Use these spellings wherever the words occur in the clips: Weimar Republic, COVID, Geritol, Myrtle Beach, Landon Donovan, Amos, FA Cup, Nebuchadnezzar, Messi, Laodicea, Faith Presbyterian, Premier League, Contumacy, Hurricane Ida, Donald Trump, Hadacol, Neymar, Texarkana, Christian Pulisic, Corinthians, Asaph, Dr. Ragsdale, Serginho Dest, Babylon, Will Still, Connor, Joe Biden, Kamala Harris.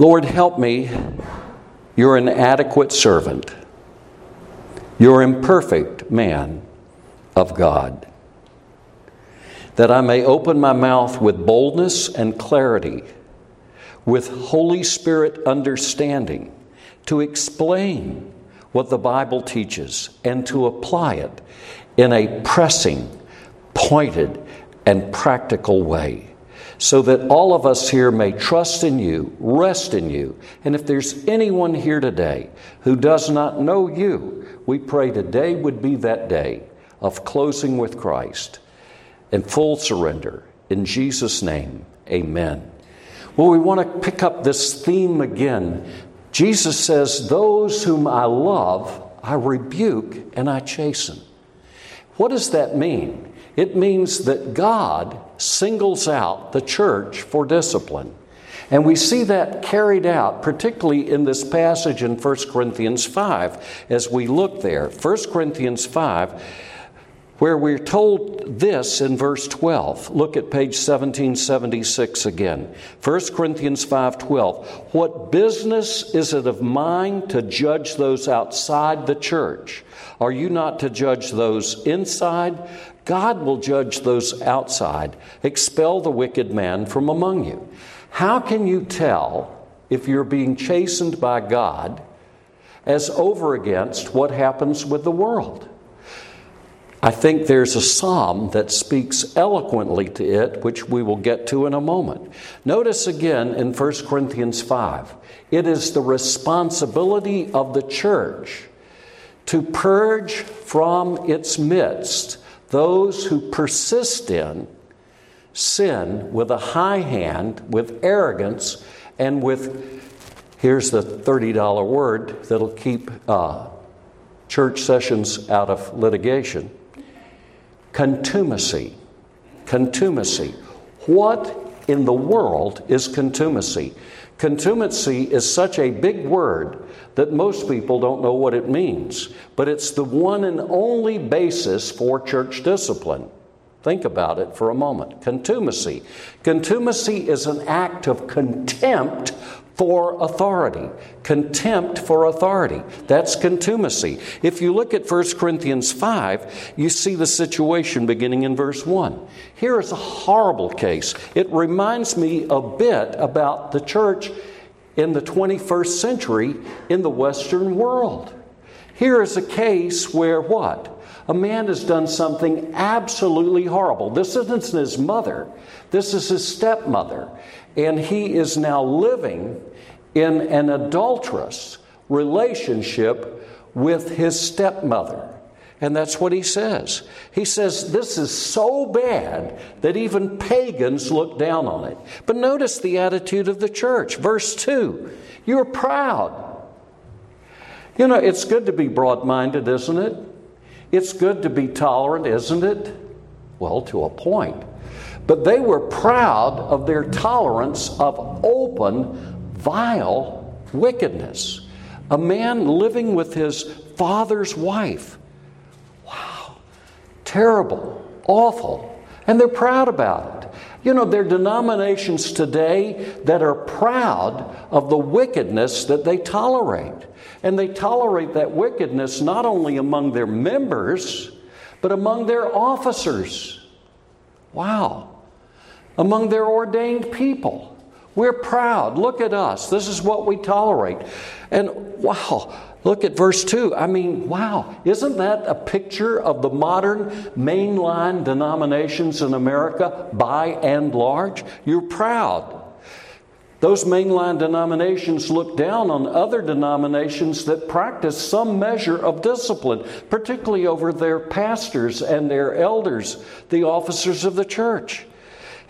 Lord, help me. You're an adequate servant. You're imperfect man of God. That I may open my mouth with boldness and clarity, with Holy Spirit understanding, to explain what the Bible teaches and to apply it in a pressing, pointed, and practical way, so that all of us here may trust in you, rest in you. And if there's anyone here today who does not know you, we pray today would be that day of closing with Christ and full surrender. In Jesus' name, amen. Well, we want to pick up this theme again. Jesus says, those whom I love, I rebuke and I chasten. What does that mean? It means that God singles out the church for discipline. And we see that carried out, particularly in this passage in 1 Corinthians 5, as we look there. 1 Corinthians 5, where we're told this in verse 12. Look at page 1776 again. 1 Corinthians 5:12. What business is it of mine to judge those outside the church? Are you not to judge those inside? God will judge those outside. Expel the wicked man from among you. How can you tell if you're being chastened by God as over against what happens with the world? I think there's a psalm that speaks eloquently to it, which we will get to in a moment. Notice again in 1 Corinthians 5, it is the responsibility of the church to purge from its midst those who persist in sin with a high hand, with arrogance, and with, here's the $30 word that'll keep church sessions out of litigation, contumacy. Contumacy. What in the world is contumacy? Contumacy is such a big word that most people don't know what it means, but it's the one and only basis for church discipline. Think about it for a moment. Contumacy. Contumacy is an act of contempt for authority. Contempt for authority. That's contumacy. If you look at 1 Corinthians 5, you see the situation beginning in verse 1. Here is a horrible case. It reminds me a bit about the church in the 21st century in the Western world. Here is a case where what? A man has done something absolutely horrible. This isn't his mother. This is his stepmother. And he is now living in an adulterous relationship with his stepmother. And that's what he says. He says this is so bad that even pagans look down on it. But notice the attitude of the church. Verse 2, you're proud. You know, it's good to be broad-minded, isn't it? It's good to be tolerant, isn't it? Well, to a point. But they were proud of their tolerance of open, vile wickedness. A man living with his father's wife. Wow. Terrible. Awful. And they're proud about it. You know, there are denominations today that are proud of the wickedness that they tolerate. And they tolerate that wickedness not only among their members, but among their officers. Wow. Among their ordained people. We're proud. Look at us. This is what we tolerate. And wow, look at verse 2. I mean, wow. Isn't that a picture of the modern mainline denominations in America by and large? You're proud. Those mainline denominations look down on other denominations that practice some measure of discipline, particularly over their pastors and their elders, the officers of the church.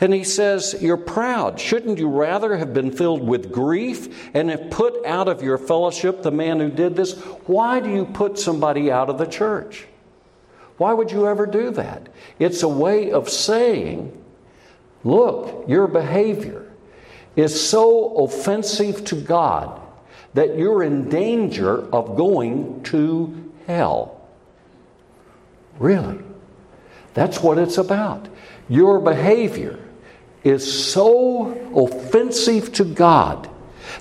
And he says, you're proud. Shouldn't you rather have been filled with grief and have put out of your fellowship the man who did this? Why do you put somebody out of the church? Why would you ever do that? It's a way of saying, look, your behavior is so offensive to God that you're in danger of going to hell. Really? That's what it's about. Your behavior is so offensive to God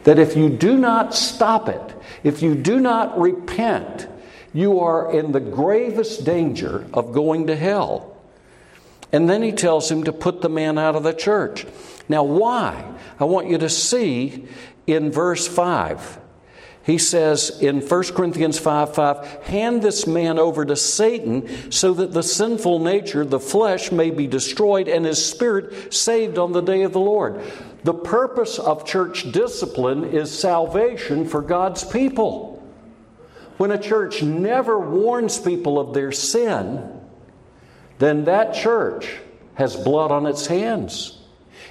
that if you do not stop it, if you do not repent, you are in the gravest danger of going to hell. And then he tells him to put the man out of the church. Now, why? I want you to see in verse 5. He says in 1 Corinthians 5:5, hand this man over to Satan so that the sinful nature, the flesh, may be destroyed and his spirit saved on the day of the Lord. The purpose of church discipline is salvation for God's people. When a church never warns people of their sin, then that church has blood on its hands.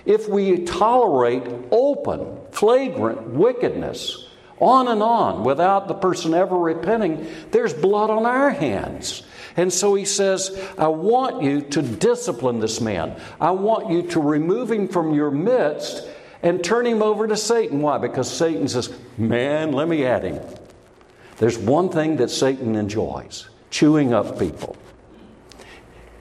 If we tolerate open, flagrant wickedness on and on without the person ever repenting, there's blood on our hands. And so he says, I want you to discipline this man. I want you to remove him from your midst and turn him over to Satan. Why? Because Satan says, man, let me at him. There's one thing that Satan enjoys, chewing up people.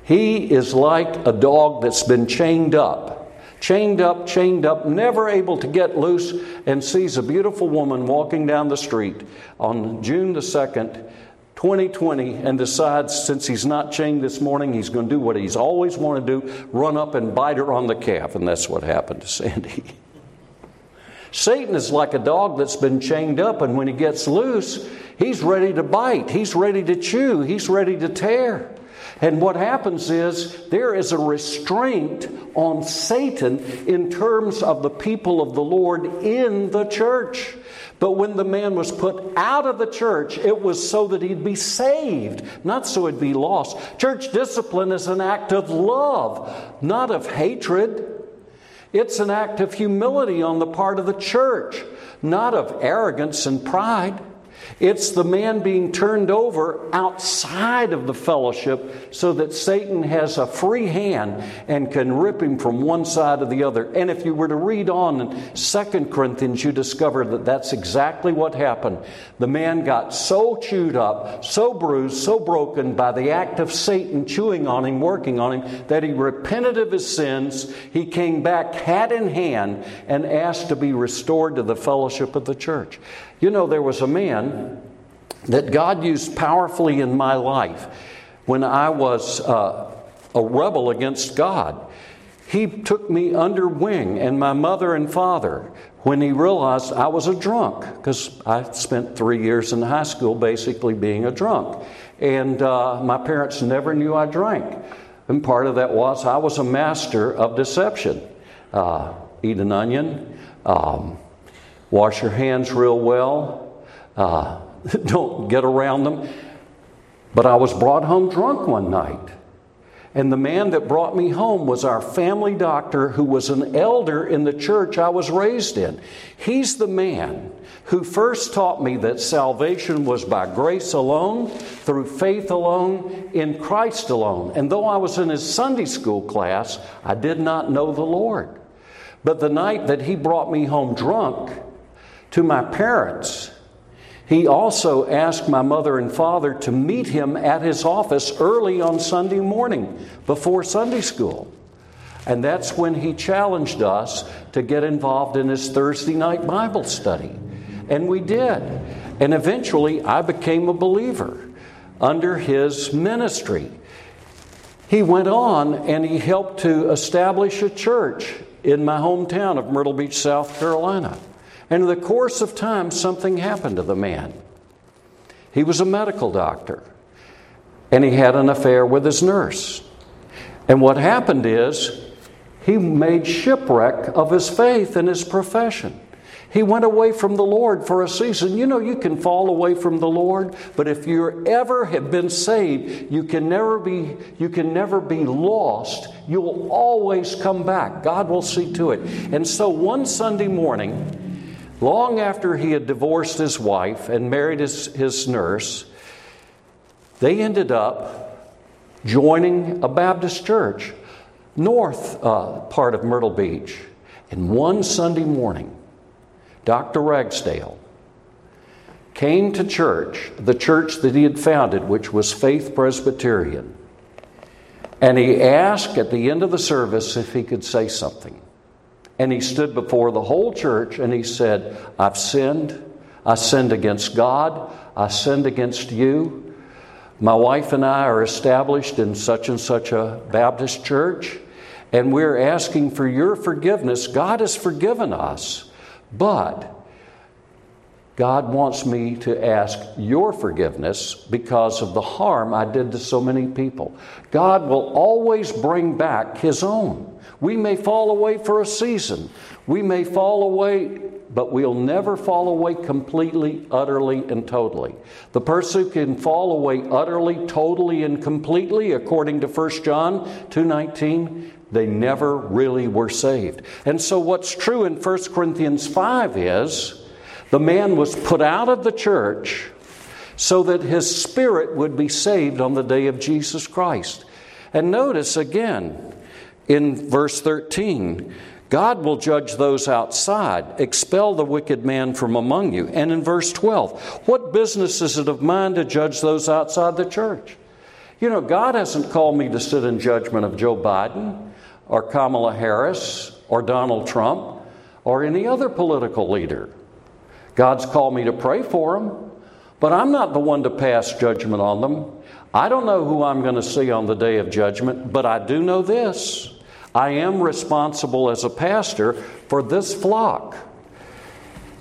He is like a dog that's been chained up, never able to get loose, and sees a beautiful woman walking down the street on June the 2nd, 2020, and decides since he's not chained this morning, he's going to do what he's always wanted to do, run up and bite her on the calf. And that's what happened to Sandy. Satan is like a dog that's been chained up, and when he gets loose, he's ready to bite, he's ready to chew, he's ready to tear. And what happens is there is a restraint on Satan in terms of the people of the Lord in the church. But when the man was put out of the church, it was so that he'd be saved, not so he'd be lost. Church discipline is an act of love, not of hatred. It's an act of humility on the part of the church, not of arrogance and pride. It's the man being turned over outside of the fellowship so that Satan has a free hand and can rip him from one side to the other. And if you were to read on in 2 Corinthians, you discover that that's exactly what happened. The man got so chewed up, so bruised, so broken by the act of Satan chewing on him, working on him, that he repented of his sins. He came back hat in hand and asked to be restored to the fellowship of the church. You know, there was a man that God used powerfully in my life when I was a rebel against God. He took me under wing, and my mother and father, when he realized I was a drunk, because I spent 3 years in high school basically being a drunk. And my parents never knew I drank. And part of that was I was a master of deception. Eat an onion. Wash your hands real well. Don't get around them. But I was brought home drunk one night. And the man that brought me home was our family doctor who was an elder in the church I was raised in. He's the man who first taught me that salvation was by grace alone, through faith alone, in Christ alone. And though I was in his Sunday school class, I did not know the Lord. But the night that he brought me home drunk to my parents, he also asked my mother and father to meet him at his office early on Sunday morning before Sunday school. And that's when he challenged us to get involved in his Thursday night Bible study. And we did. And eventually I became a believer under his ministry. He went on and he helped to establish a church in my hometown of Myrtle Beach, South Carolina. And in the course of time, something happened to the man. He was a medical doctor, and he had an affair with his nurse. And what happened is he made shipwreck of his faith and his profession. He went away from the Lord for a season. You know, you can fall away from the Lord, but if you ever have been saved, you can never be lost. You'll always come back. God will see to it. And so one Sunday morning, long after he had divorced his wife and married his nurse, they ended up joining a Baptist church, north part of Myrtle Beach. And one Sunday morning, Dr. Ragsdale came to church, the church that he had founded, which was Faith Presbyterian. And he asked at the end of the service if he could say something. And he stood before the whole church and he said, I've sinned. I sinned against God. I sinned against you. My wife and I are established in such and such a Baptist church, and we're asking for your forgiveness. God has forgiven us, but God wants me to ask your forgiveness because of the harm I did to so many people. God will always bring back His own. We may fall away for a season. We may fall away, but we'll never fall away completely, utterly, and totally. The person who can fall away utterly, totally, and completely, according to 1 John 2:19, they never really were saved. And so what's true in 1 Corinthians 5 is, the man was put out of the church so that his spirit would be saved on the day of Jesus Christ. And notice again in verse 13, God will judge those outside, expel the wicked man from among you. And in verse 12, what business is it of mine to judge those outside the church? You know, God hasn't called me to sit in judgment of Joe Biden or Kamala Harris or Donald Trump or any other political leader. God's called me to pray for them, but I'm not the one to pass judgment on them. I don't know who I'm going to see on the day of judgment, but I do know this. I am responsible as a pastor for this flock,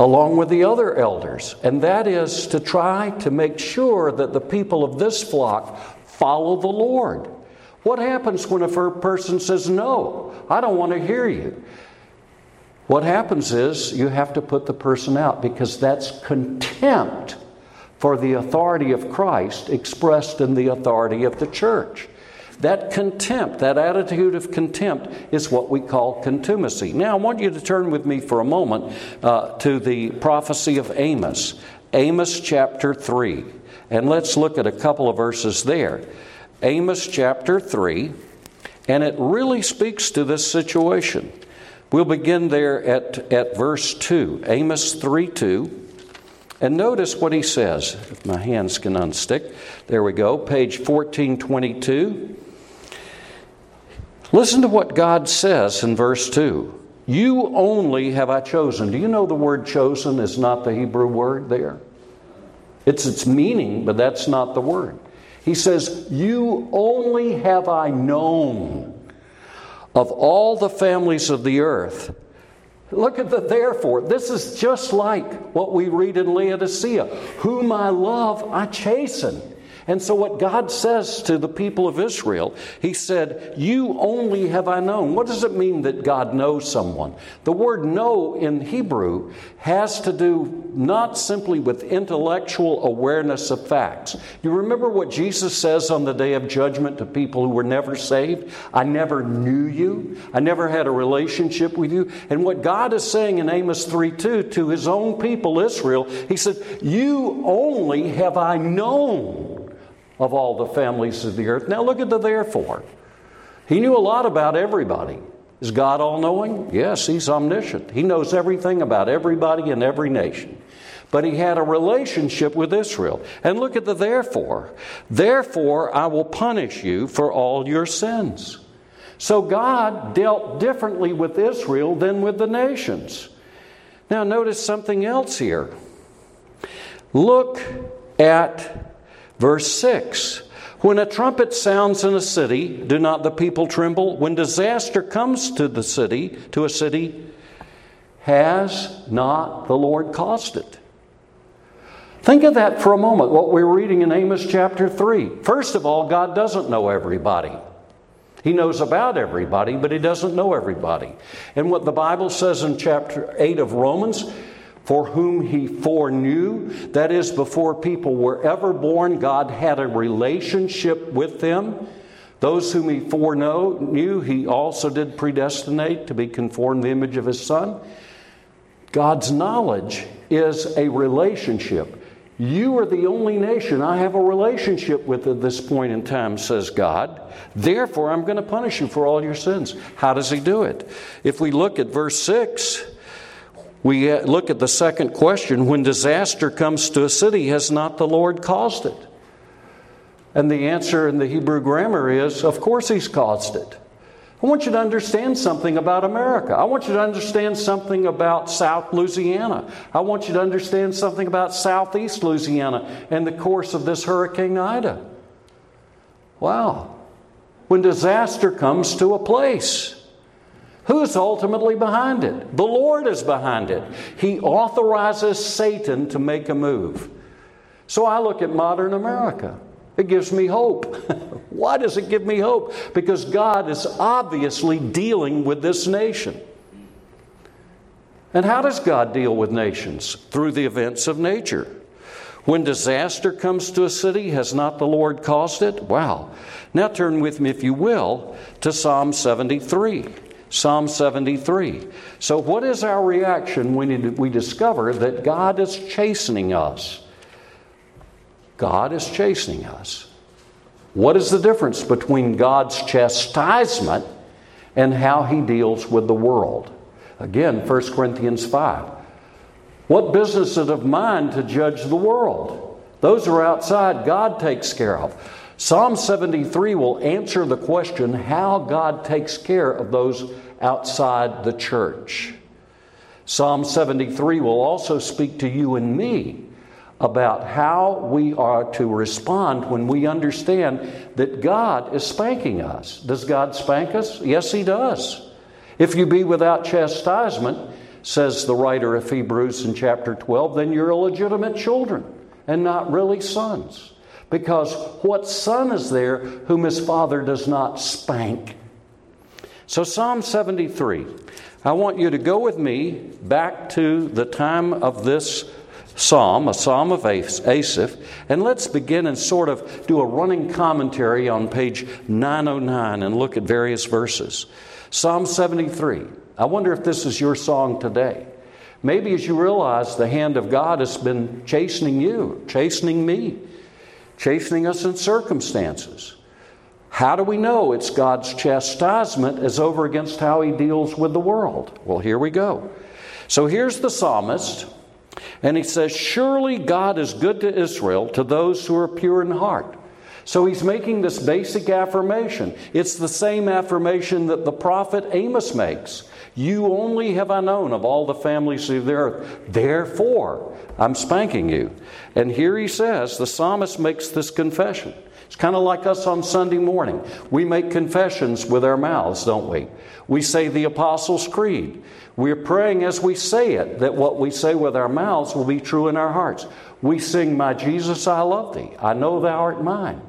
along with the other elders, and that is to try to make sure that the people of this flock follow the Lord. What happens when a person says, no, I don't want to hear you? What happens is you have to put the person out because that's contempt for the authority of Christ expressed in the authority of the church. That contempt, that attitude of contempt is what we call contumacy. Now I want you to turn with me for a moment to the prophecy of Amos. Amos chapter 3. And let's look at a couple of verses there. Amos chapter 3. And it really speaks to this situation. We'll begin there at verse 2, Amos 3:2. And notice what he says. If my hands can unstick. There we go, page 1422. Listen to what God says in verse 2. You only have I chosen. Do you know the word chosen is not the Hebrew word there? It's its meaning, but that's not the word. He says, you only have I known. Of all the families of the earth. Look at the therefore. This is just like what we read in Laodicea. Whom I love, I chasten. And so what God says to the people of Israel, He said, you only have I known. What does it mean that God knows someone? The word know in Hebrew has to do not simply with intellectual awareness of facts. You remember what Jesus says on the day of judgment to people who were never saved? I never knew you. I never had a relationship with you. And what God is saying in Amos 3:2 to His own people, Israel, He said, you only have I known. Of all the families of the earth. Now look at the therefore. He knew a lot about everybody. Is God all-knowing? Yes, He's omniscient. He knows everything about everybody in every nation. But He had a relationship with Israel. And look at the therefore. Therefore, I will punish you for all your sins. So God dealt differently with Israel than with the nations. Now notice something else here. Look at Verse 6, when a trumpet sounds in a city, do not the people tremble? When disaster comes to the city, to a city, has not the Lord caused it? Think of that for a moment, what we're reading in Amos chapter 3. First of all, God doesn't know everybody. He knows about everybody, but He doesn't know everybody. And what the Bible says in chapter 8 of Romans, for whom He foreknew, that is, before people were ever born, God had a relationship with them. Those whom He foreknew, He also did predestinate to be conformed to the image of His Son. God's knowledge is a relationship. You are the only nation I have a relationship with at this point in time, says God. Therefore, I'm going to punish you for all your sins. How does He do it? If we look at verse 6... we look at the second question, when disaster comes to a city, has not the Lord caused it? And the answer in the Hebrew grammar is, of course He's caused it. I want you to understand something about America. I want you to understand something about South Louisiana. I want you to understand something about Southeast Louisiana and the course of this Hurricane Ida. Wow. When disaster comes to a place, who's ultimately behind it? The Lord is behind it. He authorizes Satan to make a move. So I look at modern America. It gives me hope. Why does it give me hope? Because God is obviously dealing with this nation. And how does God deal with nations? Through the events of nature. When disaster comes to a city, has not the Lord caused it? Wow. Now turn with me, if you will, to Psalm 73. Psalm 73. So what is our reaction when we discover that God is chastening us? God is chastening us. What is the difference between God's chastisement and how He deals with the world? Again, 1 Corinthians 5. What business is it of mine to judge the world? Those are outside, God takes care of. Psalm 73 will answer the question how God takes care of those outside the church. Psalm 73 will also speak to you and me about how we are to respond when we understand that God is spanking us. Does God spank us? Yes, He does. If you be without chastisement, says the writer of Hebrews in chapter 12, then you're illegitimate children and not really sons. Because what son is there whom his father does not spank? So Psalm 73, I want you to go with me back to the time of this psalm, a psalm of Asaph, and let's begin and sort of do a running commentary on page 909 and look at various verses. Psalm 73. I wonder if this is your song today. Maybe as you realize the hand of God has been chastening you, chastening me, chastening us in circumstances. How do we know it's God's chastisement is over against how He deals with the world? Well, here we go. So here's the psalmist. And he says, surely God is good to Israel, to those who are pure in heart. So he's making this basic affirmation. It's the same affirmation that the prophet Amos makes. You only have I known of all the families of the earth. Therefore, I'm spanking you. And here he says, the psalmist makes this confession. It's kind of like us on Sunday morning. We make confessions with our mouths, don't we? We say the Apostles' Creed. We're praying as we say it that what we say with our mouths will be true in our hearts. We sing, My Jesus, I love thee. I know thou art mine.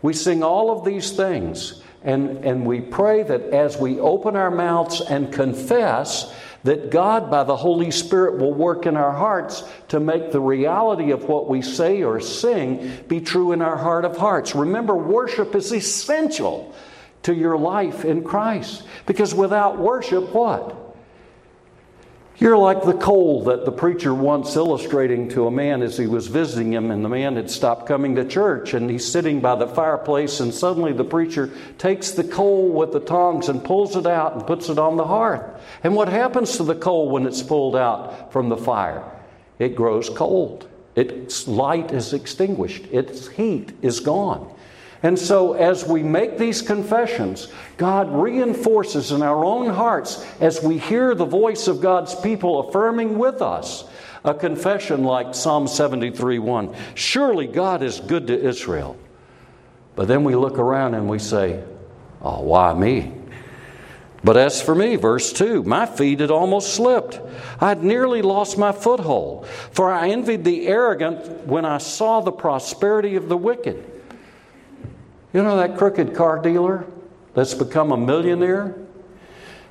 We sing all of these things, and we pray that as we open our mouths and confess, that God, by the Holy Spirit, will work in our hearts to make the reality of what we say or sing be true in our heart of hearts. Remember, worship is essential to your life in Christ. Because without worship, what? You're like the coal that the preacher once illustrating to a man as he was visiting him, and the man had stopped coming to church, and he's sitting by the fireplace, and suddenly the preacher takes the coal with the tongs and pulls it out and puts it on the hearth. And what happens to the coal when it's pulled out from the fire? It grows cold. Its light is extinguished. Its heat is gone. And so as we make these confessions, God reinforces in our own hearts as we hear the voice of God's people affirming with us a confession like Psalm 73:1. Surely God is good to Israel. But then we look around and we say, oh, why me? But as for me, verse 2, my feet had almost slipped. I had nearly lost my foothold, for I envied the arrogant when I saw the prosperity of the wicked. You know that crooked car dealer that's become a millionaire?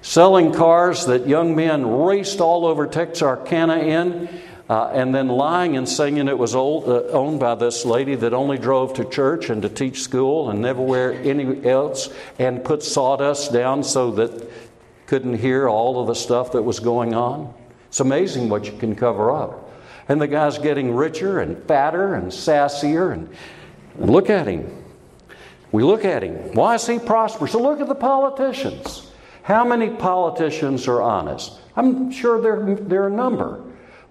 Selling cars that young men raced all over Texarkana in and then lying and saying it was owned by this lady that only drove to church and to teach school and never wear any else and put sawdust down so that couldn't hear all of the stuff that was going on. It's amazing what you can cover up. And the guy's getting richer and fatter and sassier and look at him. We look at him. Why is he prosperous? So look at the politicians. How many politicians are honest? I'm sure there are a number.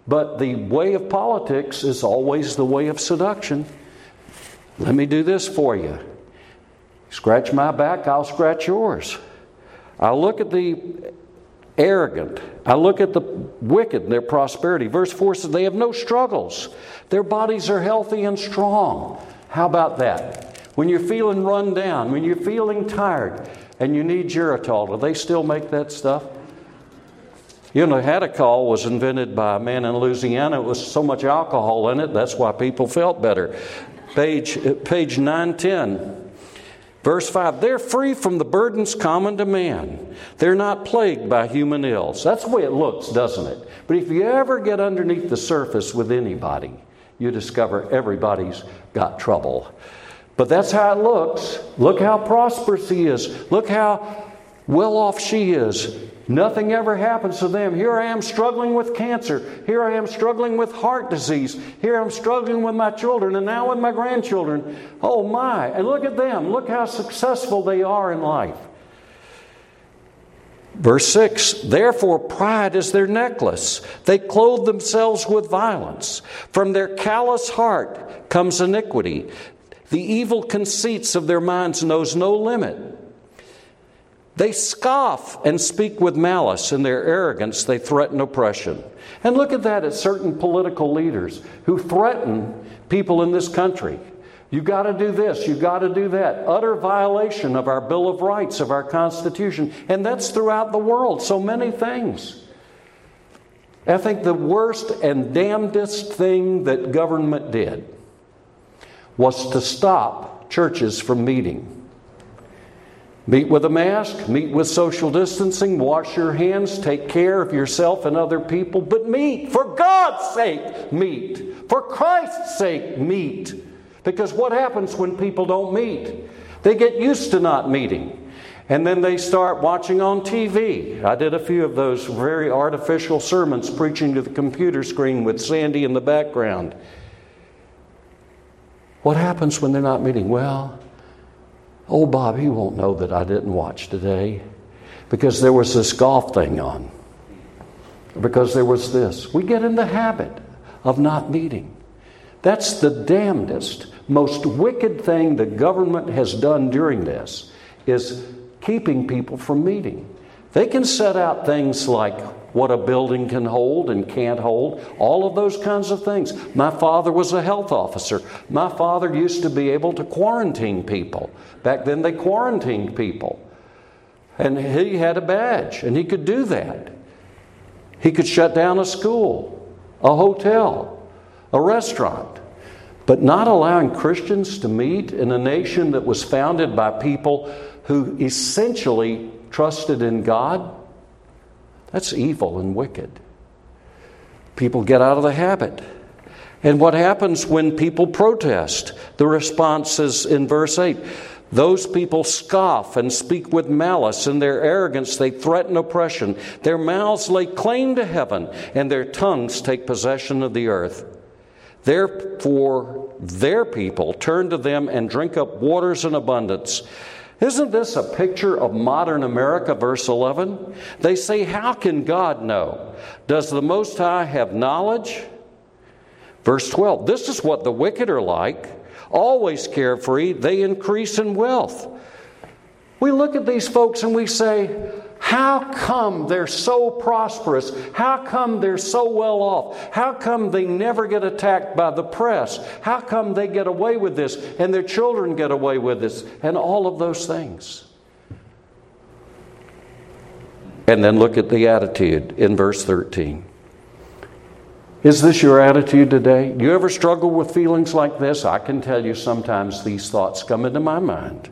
But the way of politics is always the way of seduction. Let me do this for you. Scratch my back, I'll scratch yours. I look at the arrogant. I look at the wicked and their prosperity. Verse 4 says they have no struggles. Their bodies are healthy and strong. How about that? When you're feeling run down, when you're feeling tired, and you need Geritol, do they still make that stuff? You know, Hadacol was invented by a man in Louisiana. It was so much alcohol in it, that's why people felt better. Page 910. Verse 5, they're free from the burdens common to man. They're not plagued by human ills. That's the way it looks, doesn't it? But if you ever get underneath the surface with anybody, you discover everybody's got trouble. But that's how it looks. Look how prosperous he is. Look how well off she is. Nothing ever happens to them. Here I am struggling with cancer. Here I am struggling with heart disease. Here I'm struggling with my children and now with my grandchildren. Oh my, and look at them. Look how successful they are in life. Verse 6, therefore pride is their necklace. They clothe themselves with violence. From their callous heart comes iniquity. The evil conceits of their minds knows no limit. They scoff and speak with malice. In their arrogance, they threaten oppression. And look at that at certain political leaders who threaten people in this country. You got to do this, you got to do that. Utter violation of our Bill of Rights, of our Constitution. And that's throughout the world, so many things. I think the worst and damnedest thing that government did was to stop churches from meeting. Meet with a mask, meet with social distancing, wash your hands, take care of yourself and other people, but meet. For God's sake, meet. For Christ's sake, meet. Because what happens when people don't meet? They get used to not meeting. And then they start watching on TV. I did a few of those very artificial sermons preaching to the computer screen with Sandy in the background. What happens when they're not meeting? Well, old Bob, he won't know that I didn't watch today because there was this golf thing on, because there was this. We get in the habit of not meeting. That's the damnedest, most wicked thing the government has done during this, is keeping people from meeting. They can set out things like what a building can hold and can't hold, all of those kinds of things. My father was a health officer. My father used to be able to quarantine people. Back then they quarantined people. And he had a badge and he could do that. He could shut down a school, a hotel, a restaurant. But not allowing Christians to meet in a nation that was founded by people who essentially trusted in God, that's evil and wicked. People get out of the habit. And what happens when people protest? The response is in verse 8. Those people scoff and speak with malice. In their arrogance, they threaten oppression. Their mouths lay claim to heaven, and their tongues take possession of the earth. Therefore, their people turn to them and drink up waters in abundance. Isn't this a picture of modern America, verse 11? They say, how can God know? Does the Most High have knowledge? Verse 12, this is what the wicked are like. Always carefree, they increase in wealth. We look at these folks and we say, how come they're so prosperous? How come they're so well off? How come they never get attacked by the press? How come they get away with this and their children get away with this and all of those things? And then look at the attitude in verse 13. Is this your attitude today? You ever struggle with feelings like this? I can tell you sometimes these thoughts come into my mind.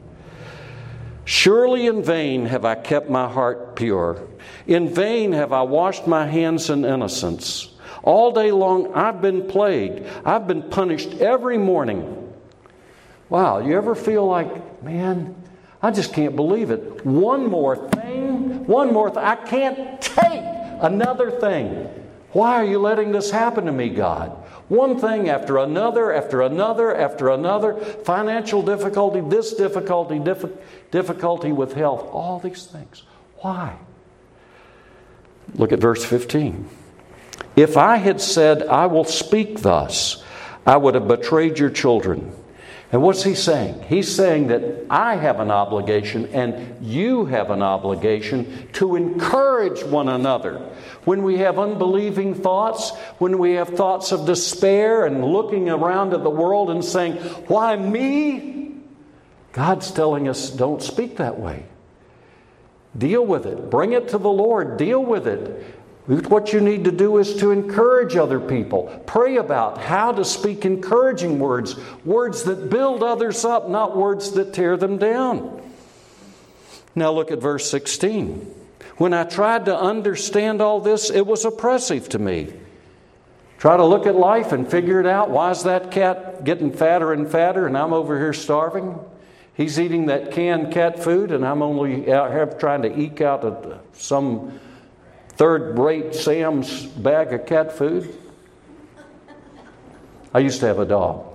Surely in vain have I kept my heart pure. In vain have I washed my hands in innocence. All day long I've been plagued. I've been punished every morning. Wow, you ever feel like, man, I just can't believe it. One more thing. I can't take another thing. Why are you letting this happen to me, God? One thing after another, after another, after another. Financial difficulty, this difficulty, difficulty with health. All these things. Why? Look at verse 15. If I had said, I will speak thus, I would have betrayed your children. And what's he saying? He's saying that I have an obligation and you have an obligation to encourage one another. When we have unbelieving thoughts, when we have thoughts of despair and looking around at the world and saying, why me? God's telling us, don't speak that way. Deal with it. Bring it to the Lord. Deal with it. What you need to do is to encourage other people. Pray about how to speak encouraging words, words that build others up, not words that tear them down. Now look at verse 16. When I tried to understand all this, it was oppressive to me. Try to look at life and figure it out. Why is that cat getting fatter and fatter and I'm over here starving? He's eating that canned cat food and I'm only out here trying to eke out some third-rate Sam's bag of cat food. I used to have a dog.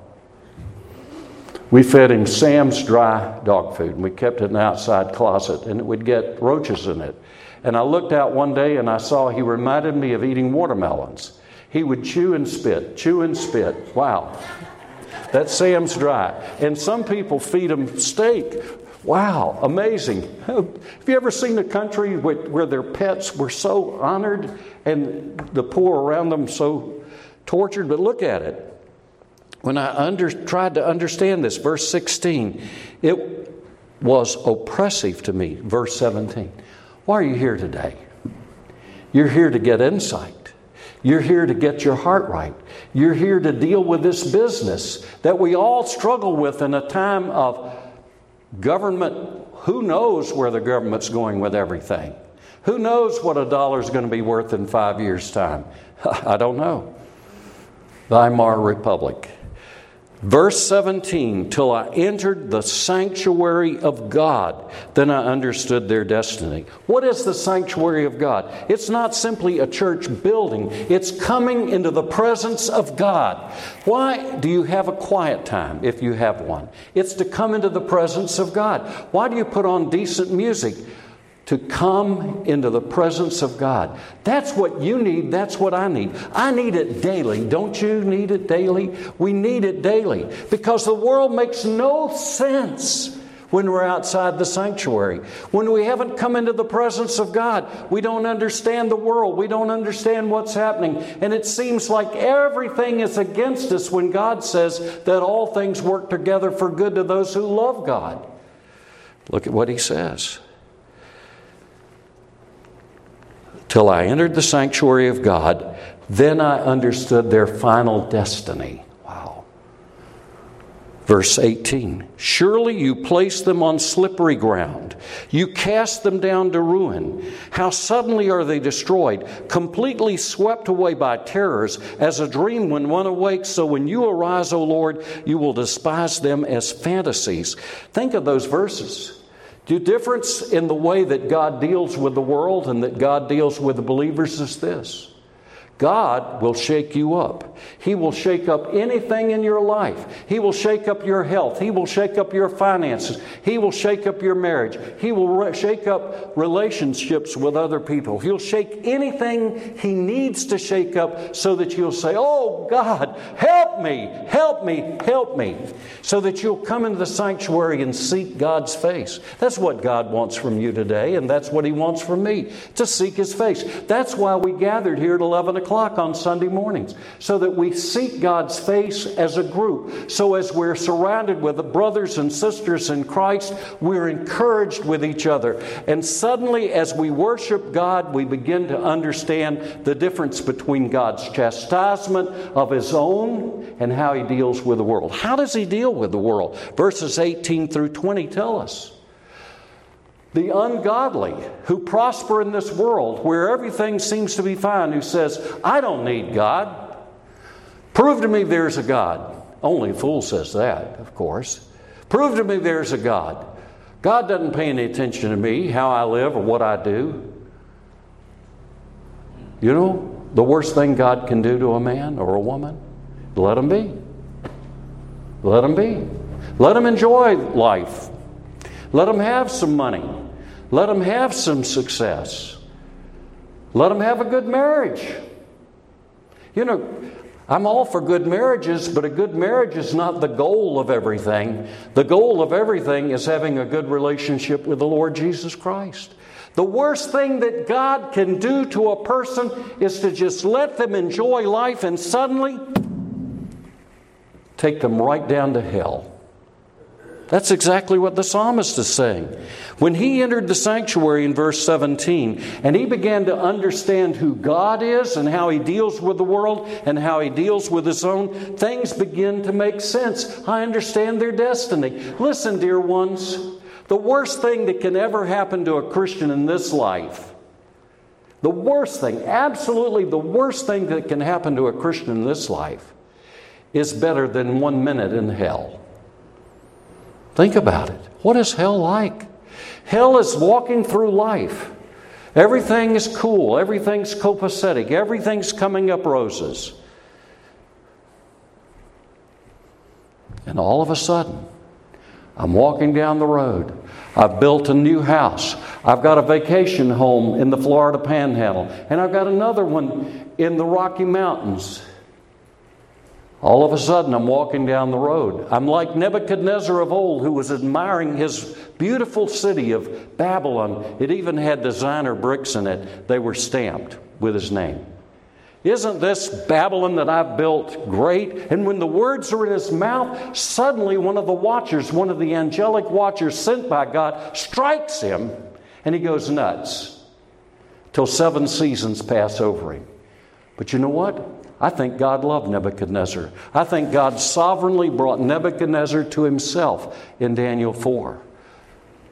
We fed him Sam's dry dog food, and we kept it in an outside closet, and it would get roaches in it. And I looked out one day, and I saw he reminded me of eating watermelons. He would chew and spit, chew and spit. Wow. That's Sam's dry. And some people feed him steak. Wow, amazing. Have you ever seen a country where their pets were so honored and the poor around them so tortured? But look at it. When I tried to understand this, verse 16, it was oppressive to me. Verse 17, why are you here today? You're here to get insight. You're here to get your heart right. You're here to deal with this business that we all struggle with in a time of government. Who knows where the government's going with everything? Who knows what a dollar's going to be worth in 5 years' time? I don't know. Weimar Republic. Verse 17, till I entered the sanctuary of God, then I understood their destiny. What is the sanctuary of God? It's not simply a church building. It's coming into the presence of God. Why do you have a quiet time if you have one? It's to come into the presence of God. Why do you put on decent music? To come into the presence of God. That's what you need. That's what I need. I need it daily. Don't you need it daily? We need it daily because the world makes no sense when we're outside the sanctuary. When we haven't come into the presence of God, we don't understand the world. We don't understand what's happening. And it seems like everything is against us when God says that all things work together for good to those who love God. Look at what he says. Till I entered the sanctuary of God, then I understood their final destiny. Wow. Verse 18. Surely you placed them on slippery ground. You cast them down to ruin. How suddenly are they destroyed, completely swept away by terrors, as a dream when one awakes. So when you arise, O Lord, you will despise them as fantasies. Think of those verses. The difference in the way that God deals with the world and that God deals with the believers is this. God will shake you up. He will shake up anything in your life. He will shake up your health. He will shake up your finances. He will shake up your marriage. He will shake up relationships with other people. He'll shake anything he needs to shake up so that you'll say, oh God, help me, help me, help me. So that you'll come into the sanctuary and seek God's face. That's what God wants from you today, and that's what he wants from me, to seek his face. That's why we gathered here at 11 o'clock on Sunday mornings, so that we seek God's face as a group. So as we're surrounded with the brothers and sisters in Christ, we're encouraged with each other. And suddenly, as we worship God, we begin to understand the difference between God's chastisement of his own and how he deals with the world. How does he deal with the world? Verses 18 through 20 tell us. The ungodly who prosper in this world where everything seems to be fine, who says, I don't need God. Prove to me there's a God. Only a fool says that, of course. Prove to me there's a God. God doesn't pay any attention to me, how I live or what I do. You know, the worst thing God can do to a man or a woman, let him be. Let him be. Let him enjoy life. Let him have some money. Let them have some success. Let them have a good marriage. You know, I'm all for good marriages, but a good marriage is not the goal of everything. The goal of everything is having a good relationship with the Lord Jesus Christ. The worst thing that God can do to a person is to just let them enjoy life and suddenly take them right down to hell. That's exactly what the psalmist is saying. When he entered the sanctuary in verse 17, and he began to understand who God is and how He deals with the world and how He deals with His own, things begin to make sense. I understand their destiny. Listen, dear ones, the worst thing that can ever happen to a Christian in this life, the worst thing, absolutely the worst thing that can happen to a Christian in this life is better than 1 minute in hell. Think about it. What is hell like? Hell is walking through life. Everything is cool. Everything's copacetic. Everything's coming up roses. And all of a sudden, I'm walking down the road. I've built a new house. I've got a vacation home in the Florida Panhandle. And I've got another one in the Rocky Mountains. All of a sudden, I'm walking down the road. I'm like Nebuchadnezzar of old, who was admiring his beautiful city of Babylon. It even had designer bricks in it. They were stamped with his name. Isn't this Babylon that I've built great? And when the words are in his mouth, suddenly one of the watchers, one of the angelic watchers sent by God, strikes him, and he goes nuts till 7 seasons pass over him. But you know what? I think God loved Nebuchadnezzar. I think God sovereignly brought Nebuchadnezzar to Himself in Daniel 4.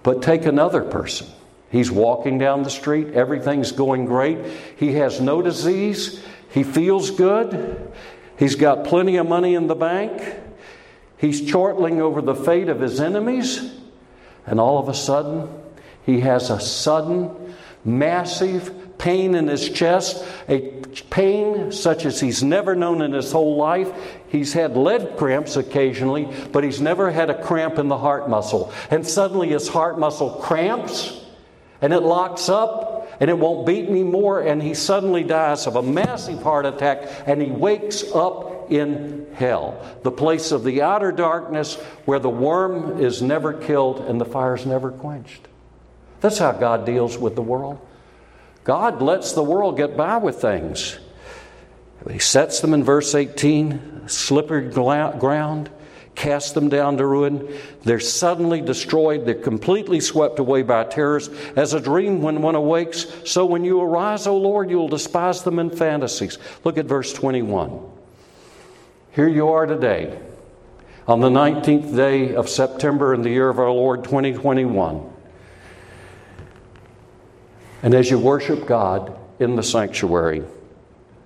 But take another person. He's walking down the street. Everything's going great. He has no disease. He feels good. He's got plenty of money in the bank. He's chortling over the fate of his enemies. And all of a sudden, he has a sudden, massive pain in his chest, a pain such as he's never known in his whole life. He's had leg cramps occasionally, but he's never had a cramp in the heart muscle. And suddenly his heart muscle cramps, and it locks up, and it won't beat anymore, and he suddenly dies of a massive heart attack, and he wakes up in hell, the place of the outer darkness where the worm is never killed and the fire's never quenched. That's how God deals with the world. God lets the world get by with things. He sets them in verse 18, slippery ground, casts them down to ruin. They're suddenly destroyed. They're completely swept away by terrors. As a dream when one awakes, so when you arise, O Lord, you will despise them in fantasies. Look at verse 21. Here you are today, on the 19th day of September in the year of our Lord 2021. And as you worship God in the sanctuary,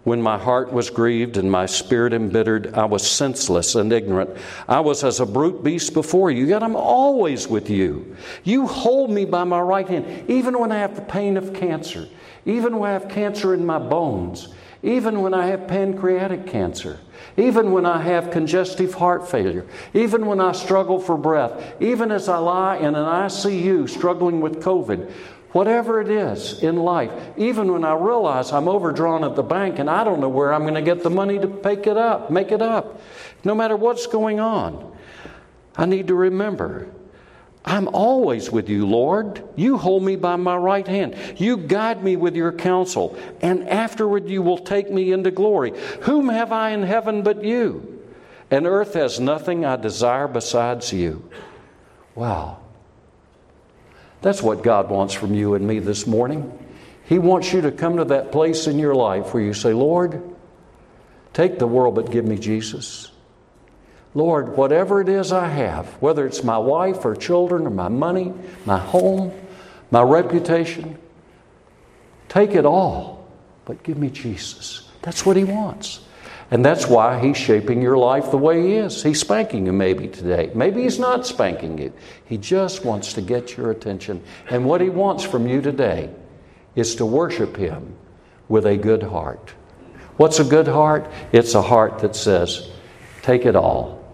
when my heart was grieved and my spirit embittered, I was senseless and ignorant. I was as a brute beast before you, yet I'm always with you. You hold me by my right hand, even when I have the pain of cancer, even when I have cancer in my bones, even when I have pancreatic cancer, even when I have congestive heart failure, even when I struggle for breath, even as I lie in an ICU struggling with COVID. Whatever it is in life, even when I realize I'm overdrawn at the bank and I don't know where I'm going to get the money to make it up, no matter what's going on, I need to remember, I'm always with you, Lord. You hold me by my right hand. You guide me with your counsel, and afterward you will take me into glory. Whom have I in heaven but you? And earth has nothing I desire besides you. Wow. That's what God wants from you and me this morning. He wants you to come to that place in your life where you say, Lord, take the world but give me Jesus. Lord, whatever it is I have, whether it's my wife or children or my money, my home, my reputation, take it all but give me Jesus. That's what He wants. And that's why He's shaping your life the way He is. He's spanking you maybe today. Maybe He's not spanking you. He just wants to get your attention. And what He wants from you today is to worship Him with a good heart. What's a good heart? It's a heart that says, take it all.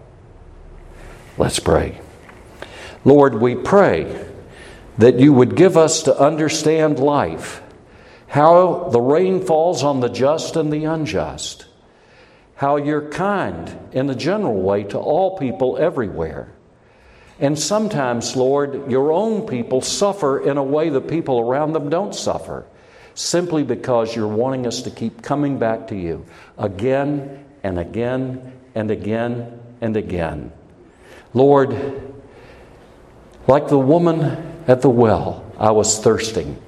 Let's pray. Lord, we pray that you would give us to understand life, how the rain falls on the just and the unjust, how you're kind in the general way to all people everywhere. And sometimes, Lord, your own people suffer in a way the people around them don't suffer, simply because you're wanting us to keep coming back to you again and again and again and again. Lord, like the woman at the well, I was thirsting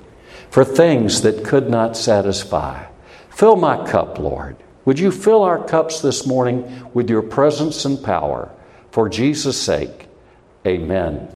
for things that could not satisfy. Fill my cup, Lord. Would you fill our cups this morning with your presence and power? For Jesus' sake, amen.